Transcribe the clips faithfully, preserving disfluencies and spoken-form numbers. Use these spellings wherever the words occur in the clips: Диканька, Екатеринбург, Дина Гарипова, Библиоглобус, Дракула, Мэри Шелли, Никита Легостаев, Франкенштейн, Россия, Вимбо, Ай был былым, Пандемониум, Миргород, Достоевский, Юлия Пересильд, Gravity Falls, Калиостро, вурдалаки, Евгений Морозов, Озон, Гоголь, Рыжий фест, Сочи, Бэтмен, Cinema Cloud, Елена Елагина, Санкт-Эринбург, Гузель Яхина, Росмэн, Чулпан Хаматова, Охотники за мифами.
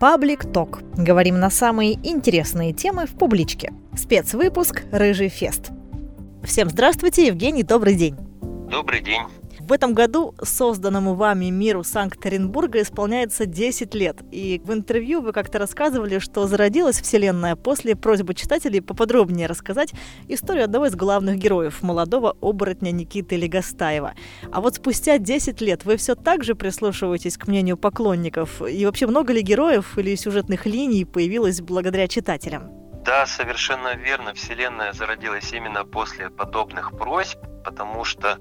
Паблик Ток. Говорим на самые интересные темы в публичке. Спецвыпуск «Рыжий фест». Всем здравствуйте, Евгений, добрый день. Добрый день. В этом году созданному вами миру Санкт-Эринбурга исполняется десять лет. И в интервью вы как-то рассказывали, что зародилась вселенная после просьбы читателей поподробнее рассказать историю одного из главных героев, молодого оборотня Никиты Легостаева. А вот спустя десять лет вы все так же прислушиваетесь к мнению поклонников? И вообще, много ли героев или сюжетных линий появилось благодаря читателям? Да, совершенно верно. Вселенная зародилась именно после подобных просьб, потому что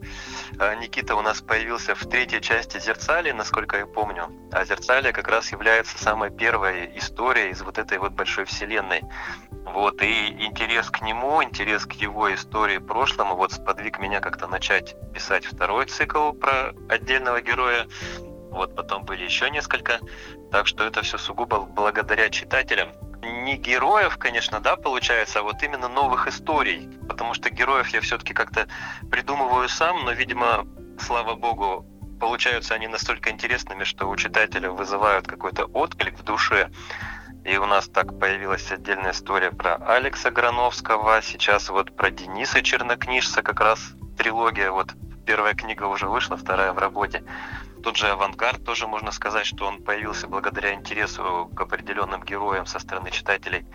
Никита у нас появился в третьей части «Зерцалии», насколько я помню. А «Зерцалия» как раз является самой первой историей из вот этой вот большой вселенной. Вот, и интерес к нему, интерес к его истории прошлому вот сподвиг меня как-то начать писать второй цикл про отдельного героя. Вот, потом были еще несколько. Так что это все сугубо благодаря читателям. Не героев, конечно, да, получается, а вот именно новых историй. Потому что героев я все-таки как-то придумываю сам, но, видимо, слава богу, получаются они настолько интересными, что у читателя вызывают какой-то отклик в душе. И у нас так появилась отдельная история про Алекса Грановского, сейчас вот про Дениса Чернокнижца, как раз трилогия, вот первая книга уже вышла, вторая в работе. Тот же «Авангард» тоже можно сказать, что он появился благодаря интересу к определенным героям со стороны читателей.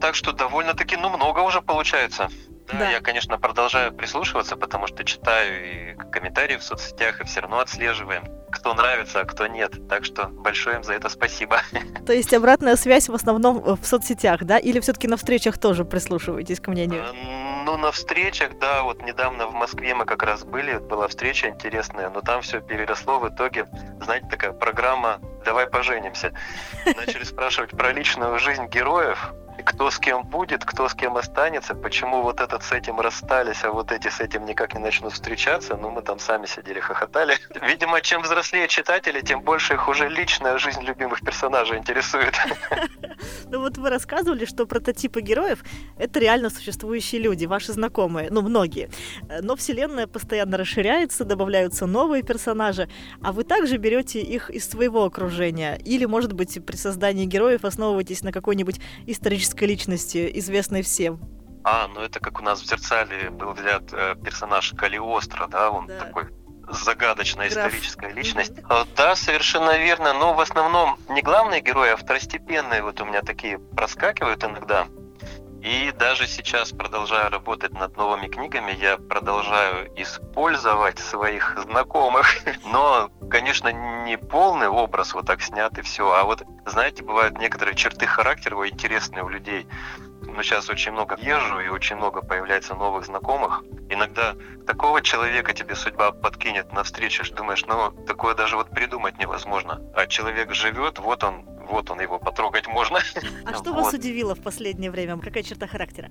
Так что довольно-таки, ну, много уже получается. Да, да. Я, конечно, продолжаю прислушиваться, потому что читаю и комментарии в соцсетях, и все равно отслеживаем, кто нравится, а кто нет. Так что большое им за это спасибо. То есть обратная связь в основном в соцсетях, да? Или все-таки на встречах тоже прислушиваетесь к мнению? Ну, на встречах, да. Вот недавно в Москве мы как раз были, была встреча интересная, но там все переросло в итоге, знаете, такая программа «Давай поженимся». Начали спрашивать про личную жизнь героев, кто с кем будет, кто с кем останется, почему вот этот с этим расстались, а вот эти с этим никак не начнут встречаться. Ну, мы там сами сидели, хохотали. Видимо, чем взрослее читатели, тем больше их уже личная жизнь любимых персонажей интересует. Ну вот вы рассказывали, что прототипы героев — это реально существующие люди, ваши знакомые, ну, многие. Но вселенная постоянно расширяется, добавляются новые персонажи, а вы также берете их из своего окружения. Или, может быть, при создании героев основываетесь на какой-нибудь исторической личности, известной всем. А, ну это как у нас в «Зерцалии» был взят э, персонаж Калиостро, да, он да. такой загадочная Граф. историческая личность. Mm-hmm. Да, совершенно верно, но в основном не главные герои, а второстепенные вот у меня такие проскакивают иногда. И даже сейчас продолжаю работать над новыми книгами, я продолжаю использовать своих знакомых, но, конечно, не полный образ вот так снят и все, а вот, знаете, бывают некоторые черты характера интересные у людей. Ну, сейчас очень много езжу, и очень много появляется новых знакомых. Иногда такого человека тебе судьба подкинет навстречу, думаешь, ну, такое даже вот придумать невозможно. А человек живет, вот он, вот он, его потрогать можно. А что вас удивило в последнее время? Какая черта характера?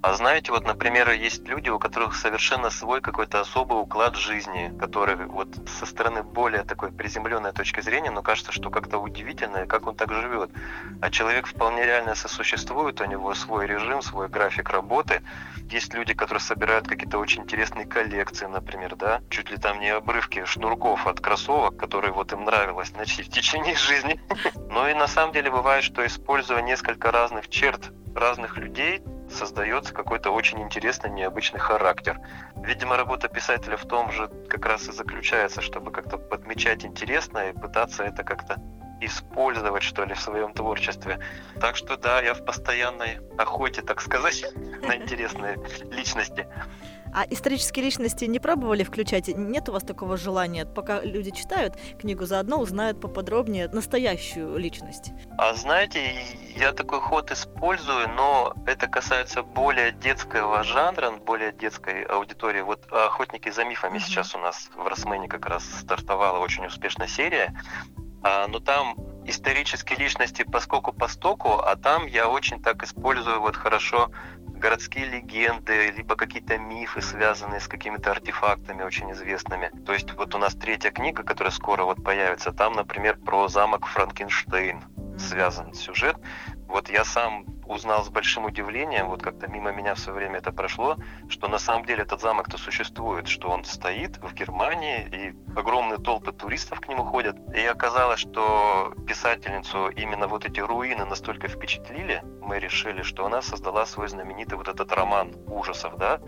А знаете, вот, например, есть люди, у которых совершенно свой какой-то особый уклад жизни, который вот со стороны более такой приземленной точки зрения, но кажется, что как-то удивительно, как он так живет. А человек вполне реально сосуществует, у него свой режим, свой график работы. Есть люди, которые собирают какие-то очень интересные коллекции, например, да, чуть ли там не обрывки шнурков от кроссовок, которые вот им нравилось носить в течение жизни. Ну и на самом деле бывает, что используя несколько разных черт разных людей, создается какой-то очень интересный, необычный характер. Видимо, работа писателя в том же как раз и заключается, чтобы как-то подмечать интересное и пытаться это как-то использовать, что ли, в своем творчестве. Так что да, я в постоянной охоте, так сказать, на интересные личности. А исторические личности не пробовали включать? Нет у вас такого желания? Пока люди читают книгу, заодно узнают поподробнее настоящую личность. А знаете, я такой ход использую, но это касается более детского жанра, более детской аудитории. Вот «Охотники за мифами» mm-hmm. сейчас у нас в Росмэне как раз стартовала очень успешная серия. А, но там исторические личности поскоку-постоку, а там я очень так использую вот хорошо городские легенды, либо какие-то мифы, связанные с какими-то артефактами очень известными. То есть вот у нас третья книга, которая скоро вот появится, там, например, про замок Франкенштейн связан сюжет. Вот я сам узнал с большим удивлением, вот как-то мимо меня все время это прошло, что на самом деле этот замок-то существует, что он стоит в Германии, и огромные толпы туристов к нему ходят. И оказалось, что писательницу именно вот эти руины настолько впечатлили, Мэри Шелли, что она создала свой знаменитый вот этот роман ужасов, да,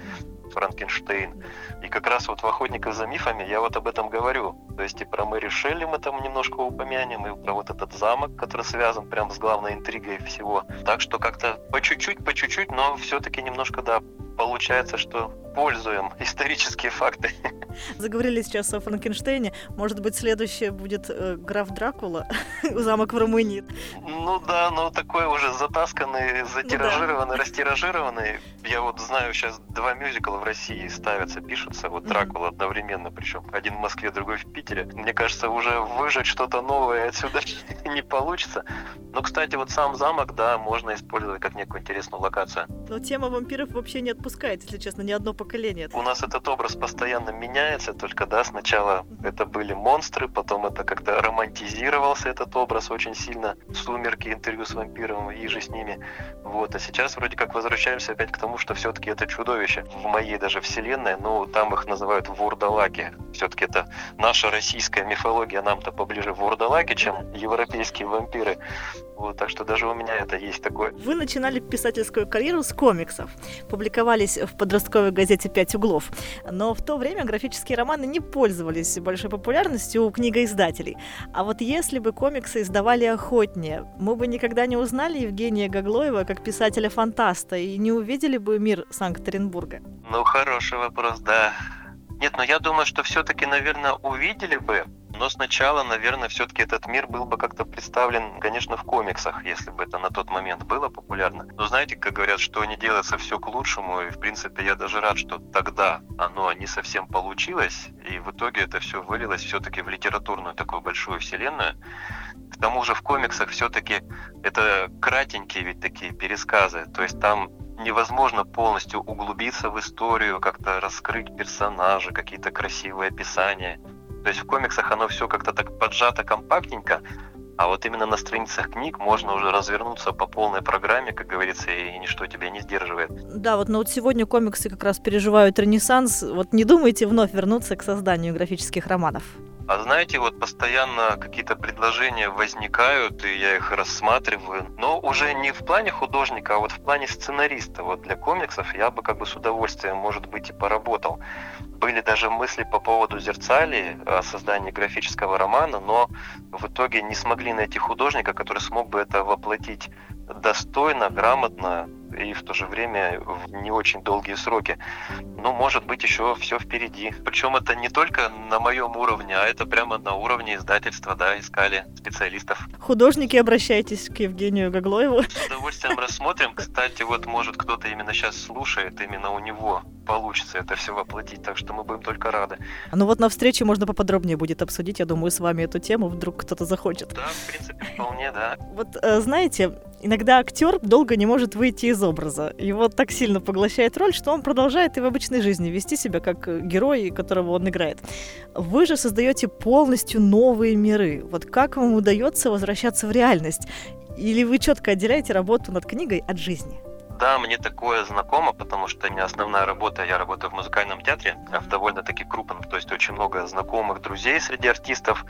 Франкенштейн. И как раз вот в «Охотниках за мифами» я вот об этом говорю. То есть и про Мэри Шелли мы там немножко упомянем, и про вот этот замок, который связан прям с главной интригой всего. Так что как-то по чуть-чуть, по чуть-чуть, но все-таки немножко, да, получается, что пользуем исторические факты. Заговорили сейчас о Франкенштейне. Может быть, следующее будет э, граф Дракула, замок в Румынии. Ну да, но такой уже затасканный, затиражированный, ну, да. растиражированный. Я вот знаю, сейчас два мюзикла в России ставятся, пишутся. Вот Дракула mm-hmm. одновременно, причем один в Москве, другой в Питере. Мне кажется, уже выжать что-то новое отсюда не получится. Но, кстати, вот сам замок, да, можно использовать как некую интересную локацию. Но тема вампиров вообще не отпускает, если честно, ни одно поколение. У нас этот образ постоянно меняется, только, да, сначала это были монстры, потом это как-то романтизировался этот образ очень сильно. «Сумерки», интервью с вампиром и же с ними. Вот, а сейчас вроде как возвращаемся опять к тому, что все-таки это чудовище. В моей даже вселенной, ну, там их называют вурдалаки. Все-таки это наша российская мифология, нам-то поближе вурдалаки, чем европейские вампиры. Вот, так что даже у меня это есть такое. Вы начинали писательскую карьеру с комиксов. Публиковались в подростковой газете «Пять углов». Но в то время графические романы не пользовались большой популярностью у книгоиздателей. А вот если бы комиксы издавали охотнее, мы бы никогда не узнали Евгения Гаглоева как писателя-фантаста и не увидели бы мир Санкт-Эринбурга. Ну, хороший вопрос, да. Нет, но я думаю, что все-таки, наверное, увидели бы. Но сначала, наверное, все-таки этот мир был бы как-то представлен, конечно, в комиксах, если бы это на тот момент было популярно. Но знаете, как говорят, что не делается все к лучшему, и, в принципе, я даже рад, что тогда оно не совсем получилось, и в итоге это все вылилось все-таки в литературную такую большую вселенную. К тому же в комиксах все-таки это кратенькие ведь такие пересказы, то есть там невозможно полностью углубиться в историю, как-то раскрыть персонажа, какие-то красивые описания. То есть в комиксах оно все как-то так поджато, компактненько, а вот именно на страницах книг можно уже развернуться по полной программе, как говорится, и ничто тебя не сдерживает. Да, вот, но вот сегодня комиксы как раз переживают ренессанс. Вот не думайте вновь вернуться к созданию графических романов? А знаете, вот постоянно какие-то предложения возникают, и я их рассматриваю, но уже не в плане художника, а вот в плане сценариста. Вот для комиксов я бы как бы с удовольствием, может быть, и поработал. Были даже мысли по поводу «Зерцалии», о создании графического романа, но в итоге не смогли найти художника, который смог бы это воплотить достойно, грамотно и в то же время в не очень долгие сроки. Но, может быть, еще все впереди. Причем это не только на моем уровне, а это прямо на уровне издательства, да, искали специалистов. Художники, обращайтесь к Евгению Гаглоеву. С удовольствием рассмотрим. Кстати, вот, может, кто-то именно сейчас слушает, именно у него получится это все воплотить, так что мы будем только рады. Ну вот на встрече можно поподробнее будет обсудить, я думаю, с вами эту тему, вдруг кто-то захочет. Да, в принципе, вполне, да. Вот, знаете, иногда актер долго не может выйти из образа. Его так сильно поглощает роль, что он продолжает и в обычной жизни вести себя как герой, которого он играет. Вы же создаете полностью новые миры. Вот как вам удается возвращаться в реальность? Или вы четко отделяете работу над книгой от жизни? Да, мне такое знакомо, потому что не основная работа, я работаю в музыкальном театре, а в довольно-таки крупном, то есть очень много знакомых, друзей среди артистов.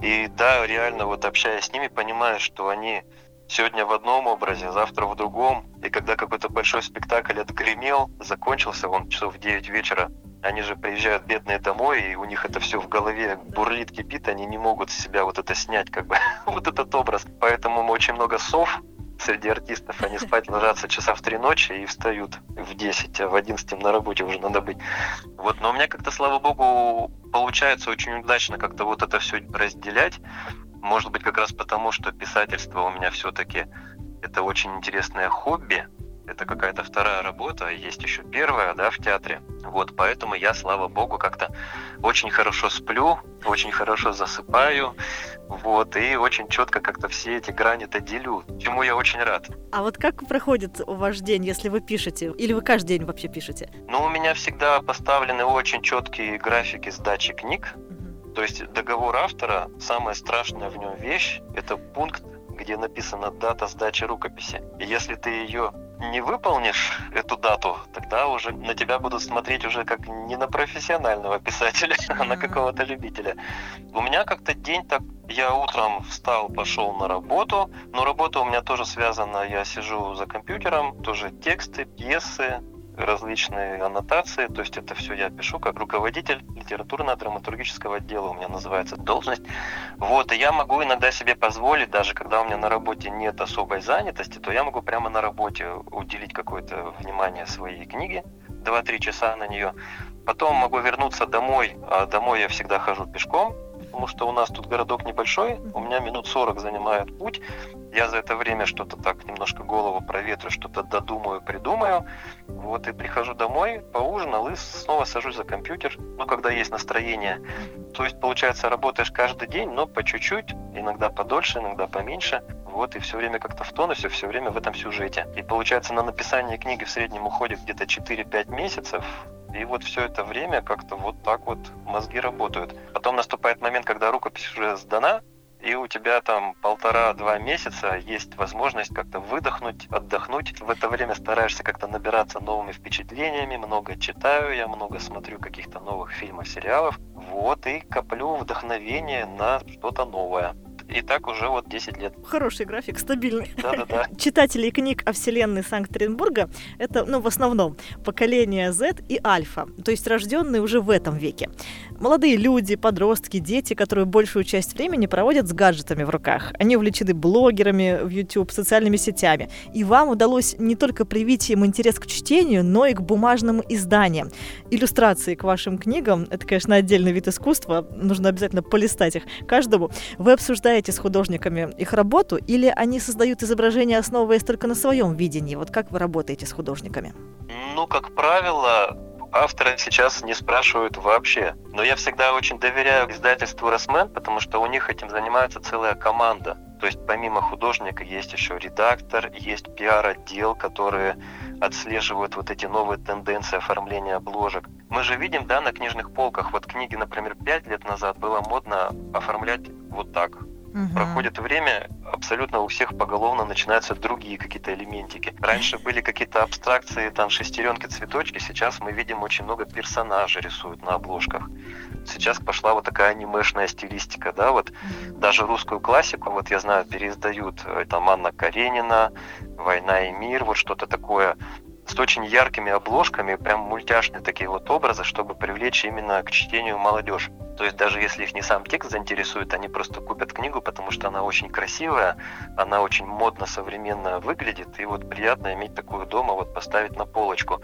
И да, реально, вот общаясь с ними, понимаю, что они сегодня в одном образе, завтра в другом. И когда какой-то большой спектакль отгремел, закончился он часов в девять вечера, они же приезжают бедные домой, и у них это все в голове бурлит, кипит, они не могут с себя вот это снять, как бы, вот этот образ. Поэтому мы очень много сов. Среди артистов они спать ложатся часа в три ночи и встают в десять, а в одиннадцать на работе уже надо быть. Вот, но у меня как-то, слава богу, получается очень удачно как-то вот это все разделять. Может быть, как раз потому, что писательство у меня все-таки это очень интересное хобби. Это какая-то вторая работа, есть еще первая, да, в театре. Вот, поэтому я, слава богу, как-то очень хорошо сплю, очень хорошо засыпаю, вот, и очень четко как-то все эти грани-то делю, чему я очень рад. А вот как проходит ваш день, если вы пишете? Или вы каждый день вообще пишете? Ну, у меня всегда поставлены очень четкие графики сдачи книг. Mm-hmm. То есть договор автора, самая страшная в нем вещь, это пункт, где написана дата сдачи рукописи. И если ты ее не выполнишь, эту дату, тогда уже на тебя будут смотреть уже как не на профессионального писателя, а на какого-то любителя. У меня как-то день так... Я утром встал, пошел на работу, но работа у меня тоже связана. Я сижу за компьютером, тоже тексты, пьесы, различные аннотации, то есть это все я пишу как руководитель литературно-драматургического отдела, у меня называется должность. Вот, и я могу иногда себе позволить, даже когда у меня на работе нет особой занятости, то я могу прямо на работе уделить какое-то внимание своей книге, два-три часа на нее. Потом могу вернуться домой, а домой я всегда хожу пешком, потому что у нас тут городок небольшой, у меня минут сорок занимает путь. Я за это время что-то так немножко голову проветрю, что-то додумаю, придумаю. Вот и прихожу домой, поужинал и снова сажусь за компьютер, ну, когда есть настроение. То есть, получается, работаешь каждый день, но по чуть-чуть, иногда подольше, иногда поменьше. Вот и все время как-то в тонусе, все время в этом сюжете. И получается, на написание книги в среднем уходит где-то четыре-пять месяцев. И вот все это время как-то вот так вот мозги работают. Потом наступает момент, когда рукопись уже сдана, и у тебя там полтора-два месяца есть возможность как-то выдохнуть, отдохнуть. В это время стараешься как-то набираться новыми впечатлениями, много читаю, я много смотрю каких-то новых фильмов, сериалов. Вот, и коплю вдохновение на что-то новое. И так уже вот десять лет. Хороший график, стабильный. Да-да-да. Читатели книг о вселенной Санкт-Эринбурга – это, ну, в основном поколение Z и Альфа, то есть рожденные уже в этом веке. Молодые люди, подростки, дети, которые большую часть времени проводят с гаджетами в руках. Они увлечены блогерами в YouTube, социальными сетями. И вам удалось не только привить им интерес к чтению, но и к бумажным изданиям. Иллюстрации к вашим книгам – это, конечно, отдельный вид искусства, нужно обязательно полистать их каждому. Вы обсуждаете с художниками их работу, или они создают изображение, основываясь только на своем видении? Вот как вы работаете с художниками? Ну, как правило, автора сейчас не спрашивают вообще. Но я всегда очень доверяю издательству «Росмэн», потому что у них этим занимается целая команда. То есть помимо художника есть еще редактор, есть пиар-отдел, которые отслеживают вот эти новые тенденции оформления обложек. Мы же видим, да, на книжных полках, вот книги, например, пять лет назад было модно оформлять вот так. Угу. Проходит время, абсолютно у всех поголовно начинаются другие какие-то элементики. Раньше были какие-то абстракции, там шестеренки, цветочки, сейчас мы видим очень много персонажей рисуют на обложках. Сейчас пошла вот такая анимешная стилистика, да, вот даже русскую классику, вот я знаю, переиздают, там Анна Каренина, «Война и мир», вот что-то такое, с очень яркими обложками, прям мультяшные такие вот образы, чтобы привлечь именно к чтению молодежь. То есть даже если их не сам текст заинтересует, они просто купят книгу, потому что она очень красивая, она очень модно, современно выглядит, и вот приятно иметь такую дома, вот поставить на полочку.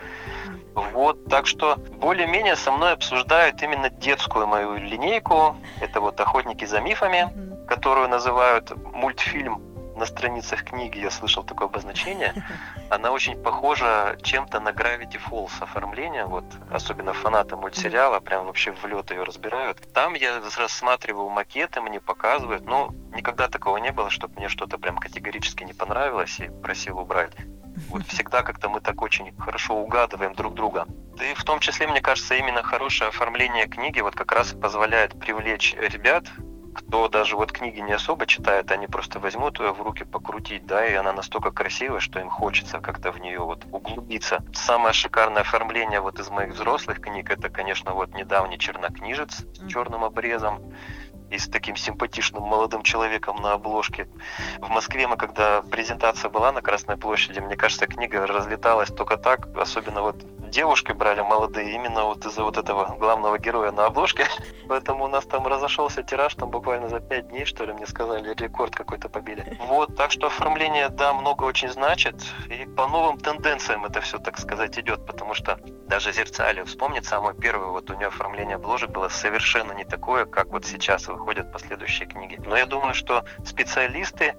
Вот, так что более-менее со мной обсуждают именно детскую мою линейку, это вот «Охотники за мифами», которую называют мультфильм. На страницах книги я слышал такое обозначение. Она очень похожа чем-то на Gravity Falls оформление. Вот, особенно фанаты мультсериала прям вообще в лед ее разбирают. Там я рассматривал макеты, мне показывают. Но никогда такого не было, чтобы мне что-то прям категорически не понравилось и просил убрать. Вот всегда как-то мы так очень хорошо угадываем друг друга. И в том числе, мне кажется, именно хорошее оформление книги вот как раз и позволяет привлечь ребят, кто даже вот книги не особо читает, они просто возьмут ее в руки покрутить, да, и она настолько красивая, что им хочется как-то в нее вот углубиться. Самое шикарное оформление вот из моих взрослых книг, это, конечно, вот недавний «Чернокнижец» с черным обрезом и с таким симпатичным молодым человеком на обложке. В Москве мы, когда презентация была на Красной площади, мне кажется, книга разлеталась только так, особенно вот девушки брали молодые именно вот из-за вот этого главного героя на обложке. Поэтому у нас там разошелся тираж, там буквально за пять дней, что ли, мне сказали, рекорд какой-то побили. Вот, так что оформление, да, много очень значит. И по новым тенденциям это все, так сказать, идет, потому что даже Зерцалия вспомнит, самое первое, вот у нее оформление обложек было совершенно не такое, как вот сейчас выходят последующие книги. Но я думаю, что специалисты,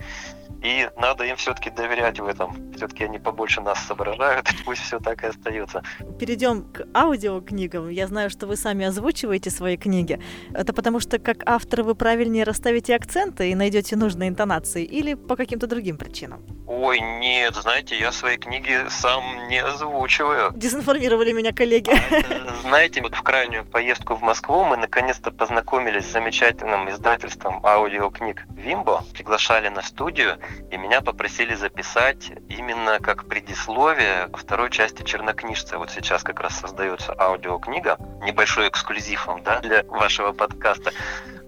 и надо им все-таки доверять в этом. все-таки они побольше нас соображают, пусть все так и остается. Перейдем к аудиокнигам. Я знаю, что вы сами озвучиваете свои книги. Это потому что как автор вы правильнее расставите акценты и найдете нужные интонации или по каким-то другим причинам? Ой, нет, знаете, я свои книги сам не озвучиваю. Дезинформировали меня коллеги. Знаете, вот в крайнюю поездку в Москву мы наконец-то познакомились с замечательным издательством аудиокниг «Вимбо». Приглашали на студию, и меня попросили записать именно как предисловие второй части «Чернокнижца». Вот сейчас как раз создается аудиокнига, небольшой эксклюзив вам, да, для вашего подкаста.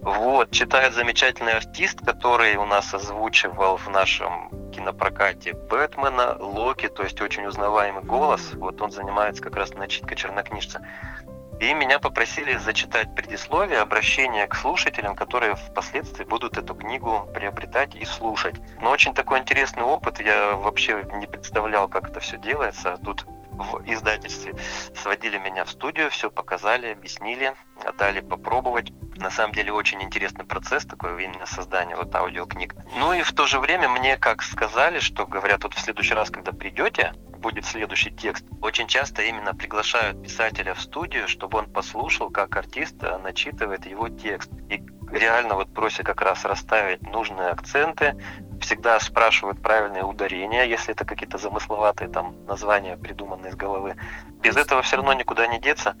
Вот, читает замечательный артист, который у нас озвучивал в нашем кинопрокате Бэтмена, Локи, то есть очень узнаваемый голос. Вот он занимается как раз начиткой «Чернокнижца». И меня попросили зачитать предисловие, обращение к слушателям, которые впоследствии будут эту книгу приобретать и слушать. Но очень такой интересный опыт, я вообще не представлял, как это все делается. Тут в издательстве сводили меня в студию, все показали, объяснили, дали попробовать. На самом деле очень интересный процесс такой именно создания вот аудиокниг. Ну и в то же время мне как сказали, что говорят, вот в следующий раз, когда придете, будет следующий текст. Очень часто именно приглашают писателя в студию, чтобы он послушал, как артист начитывает его текст. И реально вот просят как раз расставить нужные акценты, всегда спрашивают правильные ударения, если это какие-то замысловатые там названия, придуманные из головы. Без этого все равно никуда не деться.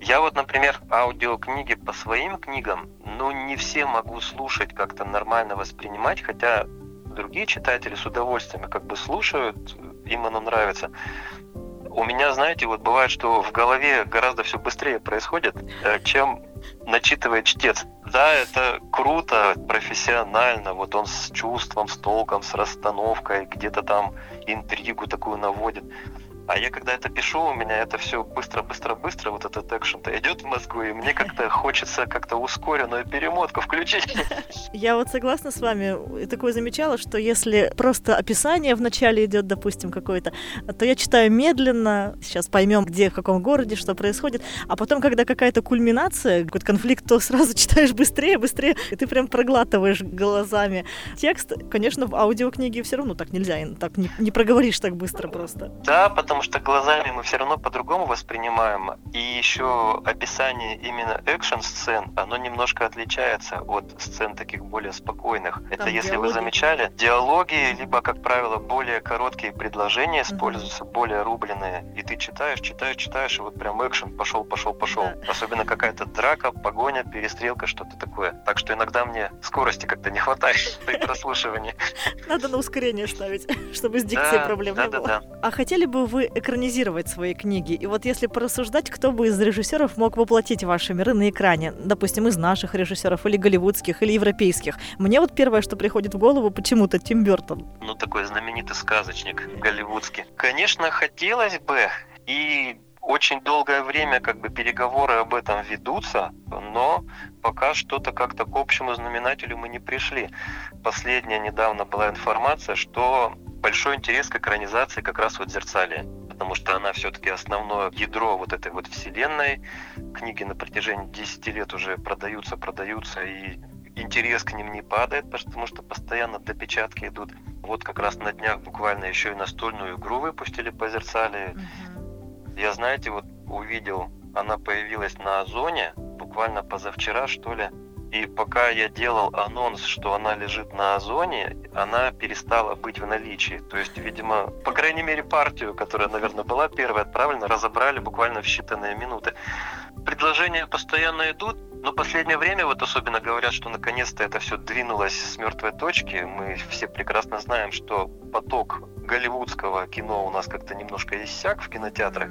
Я вот, например, аудиокниги по своим книгам, ну, не все могу слушать, как-то нормально воспринимать, хотя другие читатели с удовольствием как бы слушают, им оно нравится. У меня, знаете, вот бывает, что в голове гораздо все быстрее происходит, чем начитывает чтец. Да, это круто, профессионально, вот он с чувством, с толком, с расстановкой, где-то там интригу такую наводит. А я когда это пишу, у меня это все быстро-быстро-быстро, вот этот экшен-то идет в мозгу, и мне как-то хочется как-то ускоренную перемотку включить. Я вот согласна с вами, и такое замечала, что если просто описание в начале идет, допустим, какое-то, то я читаю медленно, сейчас поймем, где, в каком городе, что происходит, а потом, когда какая-то кульминация, какой-то конфликт, то сразу читаешь быстрее, быстрее, и ты прям проглатываешь глазами текст. Конечно, в аудиокниге все равно так нельзя, так не, не проговоришь так быстро просто. Да, потому Потому что глазами мы все равно по-другому воспринимаем. И еще описание именно экшн-сцен, оно немножко отличается от сцен таких более спокойных. Там Это, если диалоги. Вы замечали, диалоги, либо, как правило, более короткие предложения используются, uh-huh. более рубленые. И ты читаешь, читаешь, читаешь, и вот прям экшен пошел, пошел, пошел. Uh-huh. Особенно какая-то драка, погоня, перестрелка, что-то такое. Так что иногда мне скорости как-то не хватает при прослушивании. Надо на ускорение ставить, чтобы с дикцией проблем не было. А хотели бы вы экранизировать свои книги? И вот если порассуждать, кто бы из режиссеров мог воплотить ваши миры на экране? Допустим, из наших режиссеров, или голливудских, или европейских. Мне вот первое, что приходит в голову, почему-то Тим Бёртон. Ну, такой знаменитый сказочник голливудский. Конечно, хотелось бы, и очень долгое время как бы переговоры об этом ведутся, но пока что-то как-то к общему знаменателю мы не пришли. Последняя недавно была информация, что большой интерес к экранизации как раз вот «Зерцалия», потому что она все-таки основное ядро вот этой вот вселенной. Книги на протяжении десять лет уже продаются, продаются, и интерес к ним не падает, потому что постоянно допечатки идут. Вот как раз на днях буквально еще и настольную игру выпустили по «Зерцалии». Mm-hmm. Я, знаете, вот увидел, она появилась на «Озоне» буквально позавчера, что ли. И пока я делал анонс, что она лежит на Озоне, она перестала быть в наличии. То есть, видимо, по крайней мере, партию, которая, наверное, была первой отправлена, разобрали буквально в считанные минуты. Предложения постоянно идут, но последнее время вот особенно говорят, что наконец-то это все двинулось с мертвой точки. Мы все прекрасно знаем, что поток голливудского кино у нас как-то немножко иссяк в кинотеатрах,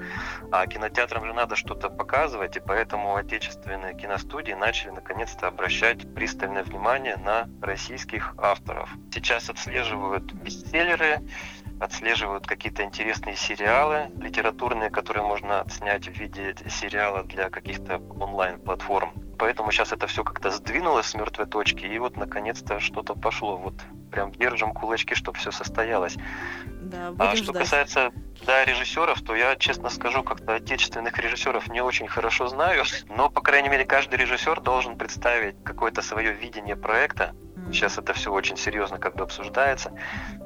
а кинотеатрам же надо что-то показывать, и поэтому отечественные киностудии начали наконец-то обращать пристальное внимание на российских авторов. Сейчас отслеживают бестселлеры, отслеживают какие-то интересные сериалы литературные, которые можно отснять в виде сериала для каких-то онлайн-платформ. Поэтому сейчас это все как-то сдвинулось с мертвой точки, и вот наконец-то что-то пошло. Вот прям держим кулачки, чтобы все состоялось. Да, будем а что ждать. Касается да, режиссеров, то я, честно скажу, как-то отечественных режиссеров не очень хорошо знаю, но, по крайней мере, каждый режиссер должен представить какое-то свое видение проекта, Сейчас это все очень серьезно как бы обсуждается.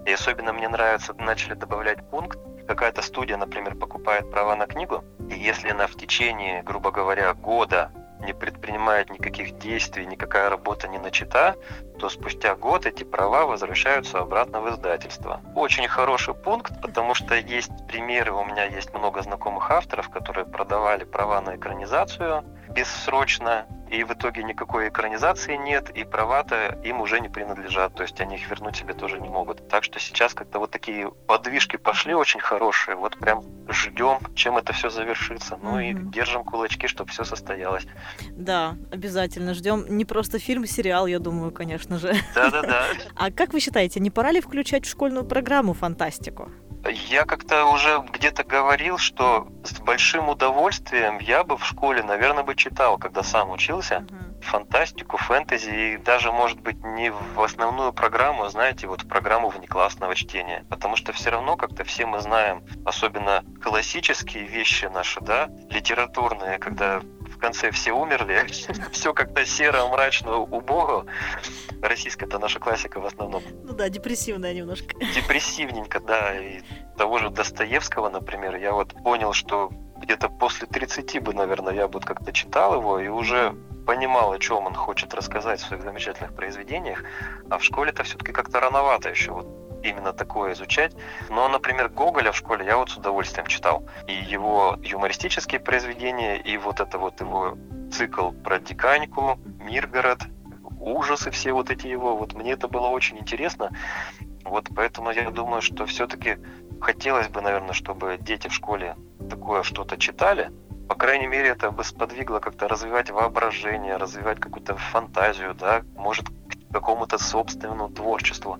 И особенно мне нравится, начали добавлять пункт. Какая-то студия, например, покупает права на книгу, и если она в течение, грубо говоря, года не предпринимает никаких действий, никакая работа не начата, то спустя год эти права возвращаются обратно в издательство. Очень хороший пункт, потому что есть примеры, у меня есть много знакомых авторов, которые продавали права на экранизацию бессрочно, и в итоге никакой экранизации нет, и права-то им уже не принадлежат, то есть они их вернуть себе тоже не могут. Так что сейчас как-то вот такие подвижки пошли очень хорошие, вот прям ждем, чем это все завершится, ну и держим кулачки, чтобы все состоялось. Да, обязательно ждем, не просто фильм, сериал, я думаю, конечно же. Да-да-да. А как вы считаете, не пора ли включать в школьную программу фантастику? Я как-то уже где-то говорил, что с большим удовольствием я бы в школе, наверное, бы читал, когда сам учился, uh-huh. фантастику, фэнтези, и даже, может быть, не в основную программу, знаете, вот в программу внеклассного чтения. Потому что все равно как-то все мы знаем, особенно классические вещи наши, да, литературные, когда в конце все умерли, все как-то серо, мрачно, убого. Российская-то наша классика в основном. Ну да, депрессивная немножко. Депрессивненько, да. И того же Достоевского, например, я вот понял, что где-то после тридцати бы, наверное, я бы как-то читал его и уже понимал, о чем он хочет рассказать в своих замечательных произведениях. А в школе-то все-таки как-то рановато еще вот именно такое изучать. Но, например, Гоголя в школе я вот с удовольствием читал. И его юмористические произведения, и вот это вот его цикл про Диканьку, Миргород, ужасы все вот эти его. Вот мне это было очень интересно. Вот поэтому я думаю, что все-таки хотелось бы, наверное, чтобы дети в школе такое что-то читали. По крайней мере, это бы сподвигло как-то развивать воображение, развивать какую-то фантазию, да, может, к какому-то собственному творчеству.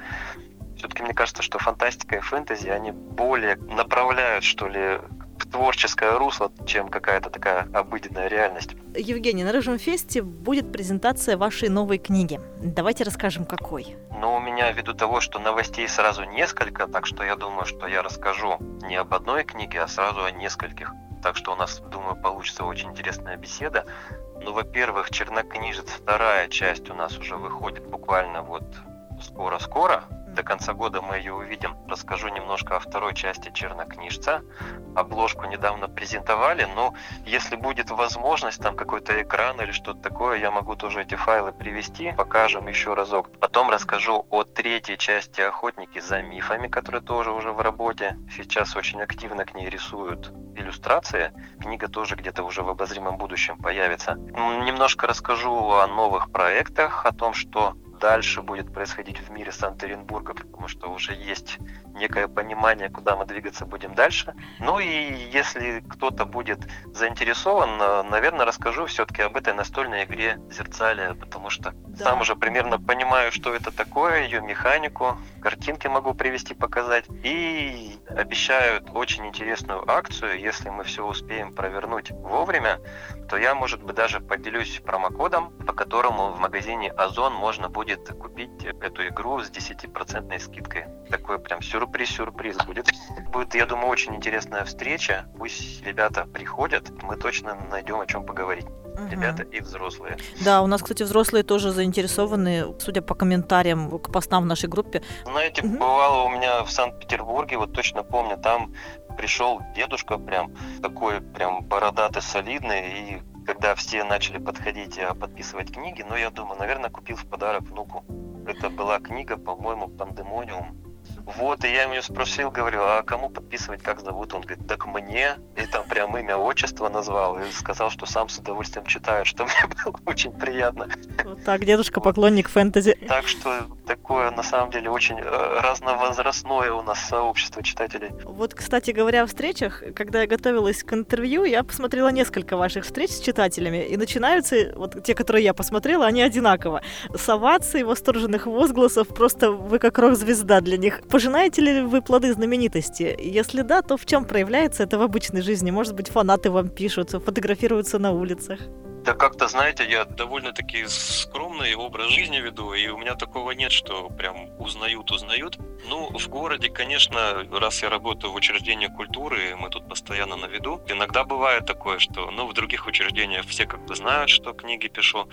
Все-таки мне кажется, что фантастика и фэнтези, они более направляют, что ли, в творческое русло, чем какая-то такая обыденная реальность. Евгений, на Рыжем фесте будет презентация вашей новой книги. Давайте расскажем, какой. Ну, у меня ввиду того, что новостей сразу несколько, так что я думаю, что я расскажу не об одной книге, а сразу о нескольких. Так что у нас, думаю, получится очень интересная беседа. Ну, во-первых, «Чернокнижец», вторая часть у нас уже выходит буквально вот скоро-скоро. До конца года мы ее увидим. Расскажу немножко о второй части «Чернокнижца». Обложку недавно презентовали, но если будет возможность, там какой-то экран или что-то такое, я могу тоже эти файлы привести, покажем еще разок. Потом расскажу о третьей части «Охотники за мифами», которые тоже уже в работе. Сейчас очень активно к ней рисуют иллюстрации. Книга тоже где-то уже в обозримом будущем появится. Немножко расскажу о новых проектах, о том, что дальше будет происходить в мире Санкт-Эринбурга, потому что уже есть некое понимание, куда мы двигаться будем дальше. Ну и если кто-то будет заинтересован, наверное, расскажу все-таки об этой настольной игре «Зерцалия», потому что да. сам уже примерно понимаю, что это такое, ее механику, картинки могу привести, показать. И обещают очень интересную акцию, если мы все успеем провернуть вовремя, то я, может быть, даже поделюсь промокодом, по которому в магазине «Озон» можно будет купить эту игру с десятипроцентной скидкой. Такой прям сюрприз-сюрприз будет. Будет, я думаю, очень интересная встреча. Пусть ребята приходят, мы точно найдем, о чем поговорить. Угу. Ребята и взрослые. Да, у нас, кстати, взрослые тоже заинтересованы, судя по комментариям к постам в нашей группе. Знаете, угу. бывало у меня в Санкт-Петербурге, вот точно помню, там пришел дедушка прям такой прям бородатый, солидный, и когда все начали подходить и подписывать книги, но ну, я думаю, наверное, купил в подарок внуку. Это была книга, по-моему, «Пандемониум». Вот, и я ему спросил, говорю, а кому подписывать, как зовут? Он говорит, так мне. И там прям имя, отчество назвал. И сказал, что сам с удовольствием читает, что мне было очень приятно. Вот так, дедушка, поклонник фэнтези. Так что такое, на самом деле, очень разновозрастное у нас сообщество читателей. Вот, кстати говоря, о встречах. Когда я готовилась к интервью, я посмотрела несколько ваших встреч с читателями. И начинаются, вот те, которые я посмотрела, они одинаково. С оваций, восторженных возгласов, просто вы как рок-звезда для них. Пожинаете ли вы плоды знаменитости? Если да, то в чем проявляется это в обычной жизни? Может быть, фанаты вам пишут, фотографируются на улицах? Да как-то, знаете, я довольно-таки скромный образ жизни веду, и у меня такого нет, что прям узнают-узнают. Ну, в городе, конечно, раз я работаю в учреждении культуры, мы тут постоянно на виду, иногда бывает такое, что, ну, в других учреждениях все как бы знают, что книги пишу.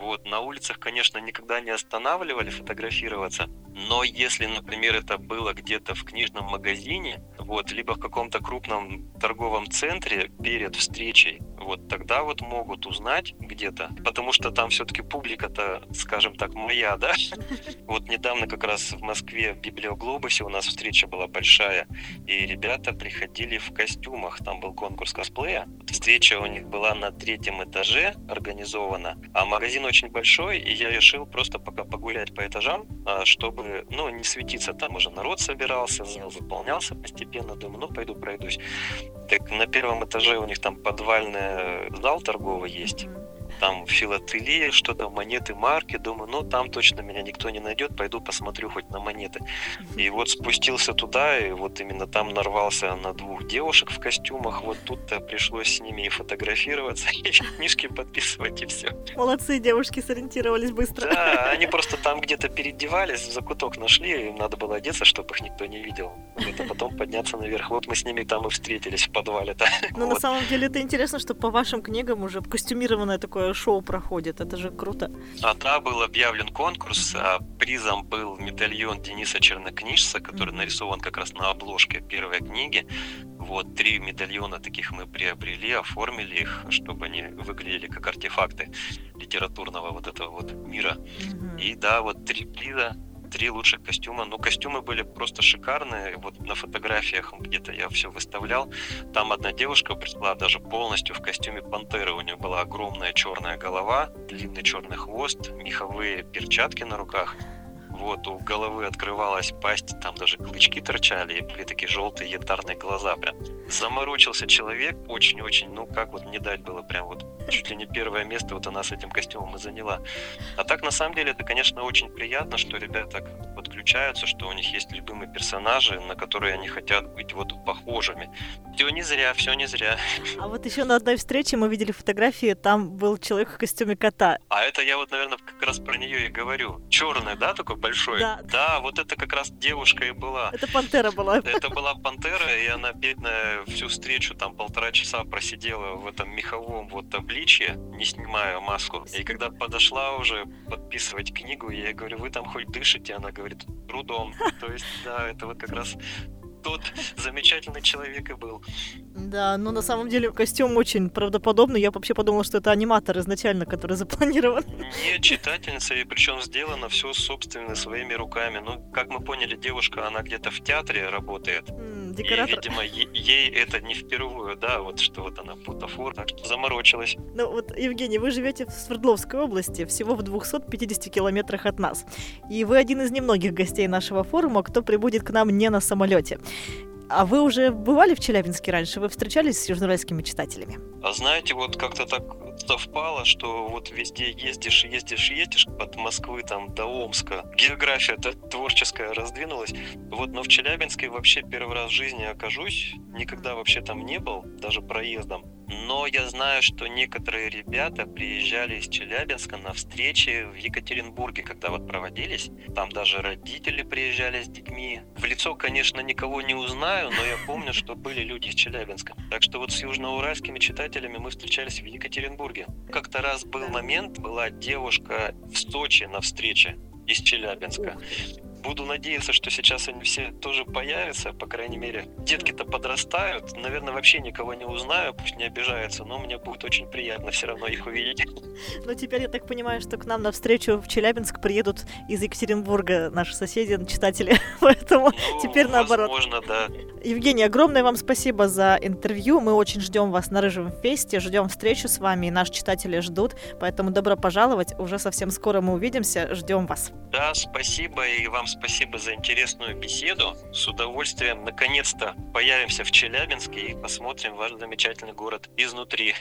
Вот, на улицах, конечно, никогда не останавливали фотографироваться, но если, например, это было где-то в книжном магазине, вот, либо в каком-то крупном торговом центре перед встречей, вот, тогда вот могут узнать где-то, потому что там все-таки публика-то, скажем так, моя, да? Вот недавно как раз в Москве в Библиоглобусе у нас встреча была большая, и ребята приходили в костюмах, там был конкурс косплея, встреча у них была на третьем этаже организована, а магазин очень большой, и я решил просто пока погулять по этажам, чтобы, ну, не светиться, там уже народ собирался, зал заполнялся постепенно, думаю, ну, пойду пройдусь. Так на первом этаже у них там подвальный зал торговый есть, там филателия, что-то, монеты, марки, думаю, ну, там точно меня никто не найдет, пойду посмотрю хоть на монеты. И вот спустился туда, и вот именно там нарвался на двух девушек в костюмах, вот тут-то пришлось с ними и фотографироваться, и книжки подписывать, и все. Молодцы, девушки сориентировались быстро. Да, они просто там где-то переодевались, в закуток нашли, им надо было одеться, чтобы их никто не видел. Это потом подняться наверх. Вот мы с ними там и встретились в подвале-то. Ну, вот. На самом деле, это интересно, что по вашим книгам уже костюмированное такое шоу проходит, это же круто. А да, был объявлен конкурс, а призом был медальон Дениса Чернокнижца, который нарисован как раз на обложке первой книги. Вот, три медальона таких мы приобрели, оформили их, чтобы они выглядели как артефакты литературного вот этого вот мира. Mm-hmm. И да, вот три приза, три лучших костюма. Ну, костюмы были просто шикарные. Вот на фотографиях где-то я все выставлял. Там одна девушка пришла даже полностью в костюме пантеры. У нее была огромная черная голова, длинный черный хвост, меховые перчатки на руках. Вот, у головы открывалась пасть, там даже клычки торчали, и были такие желтые янтарные глаза прям. Заморочился человек очень-очень, ну как вот не дать было прям вот, чуть ли не первое место вот она с этим костюмом и заняла. А так, на самом деле, это, конечно, очень приятно, что ребята подключаются, что у них есть любимые персонажи, на которые они хотят быть вот похожими. Все не зря, все не зря. А вот еще на одной встрече мы видели фотографии, там был человек в костюме кота. А это я вот, наверное, как раз про нее и говорю. Черный, да, такой большой? Да. Да, вот это как раз девушка и была. Это пантера была. Это была пантера, и она, бедная, всю встречу, там, полтора часа просидела в этом меховом вот обличье, не снимая маску. И когда подошла уже подписывать книгу, я ей говорю, вы там хоть дышите? Она говорит, трудом. То есть, да, это вот как раз тот замечательный человек и был. Да, но на самом деле костюм очень правдоподобный. Я вообще подумала, что это аниматор изначально, который запланирован. Не, читательница, и причем сделано все собственно своими руками. Ну, как мы поняли, девушка, она где-то в театре работает. Декоратор. И, видимо, е- ей это не впервые, да, вот что вот она бутафор, так что заморочилась. Ну вот, Евгений, вы живете в Свердловской области, всего в двухстах пятидесяти километрах от нас. И вы один из немногих гостей нашего форума, кто прибудет к нам не на самолете. А вы уже бывали в Челябинске раньше? Вы встречались с южноуральскими читателями? А знаете, вот как-то так совпало, что вот везде ездишь, ездишь, ездишь, от Москвы там до Омска. География-то творческая раздвинулась. Вот, но в Челябинске вообще первый раз в жизни окажусь. Никогда вообще там не был, даже проездом. Но я знаю, что некоторые ребята приезжали из Челябинска на встречи в Екатеринбурге, когда вот проводились. Там даже родители приезжали с детьми. В лицо, конечно, никого не узнаю, но я помню, что были люди из Челябинска. Так что вот с южноуральскими читателями мы встречались в Екатеринбурге. Как-то раз был момент, была девушка в Сочи на встрече из Челябинска. Буду надеяться, что сейчас они все тоже появятся, по крайней мере. Детки-то подрастают, наверное, вообще никого не узнаю, пусть не обижаются, но мне будет очень приятно все равно их увидеть. Но теперь я так понимаю, что к нам навстречу в Челябинск приедут из Екатеринбурга наши соседи, читатели, поэтому ну, теперь наоборот. Возможно, да. Евгений, огромное вам спасибо за интервью, мы очень ждем вас на Рыжем фесте, ждем встречу с вами, и наши читатели ждут, поэтому добро пожаловать, уже совсем скоро мы увидимся, ждем вас. Да, спасибо, и вам спасибо. Спасибо за интересную беседу. С удовольствием наконец-то появимся в Челябинске и посмотрим ваш замечательный город изнутри.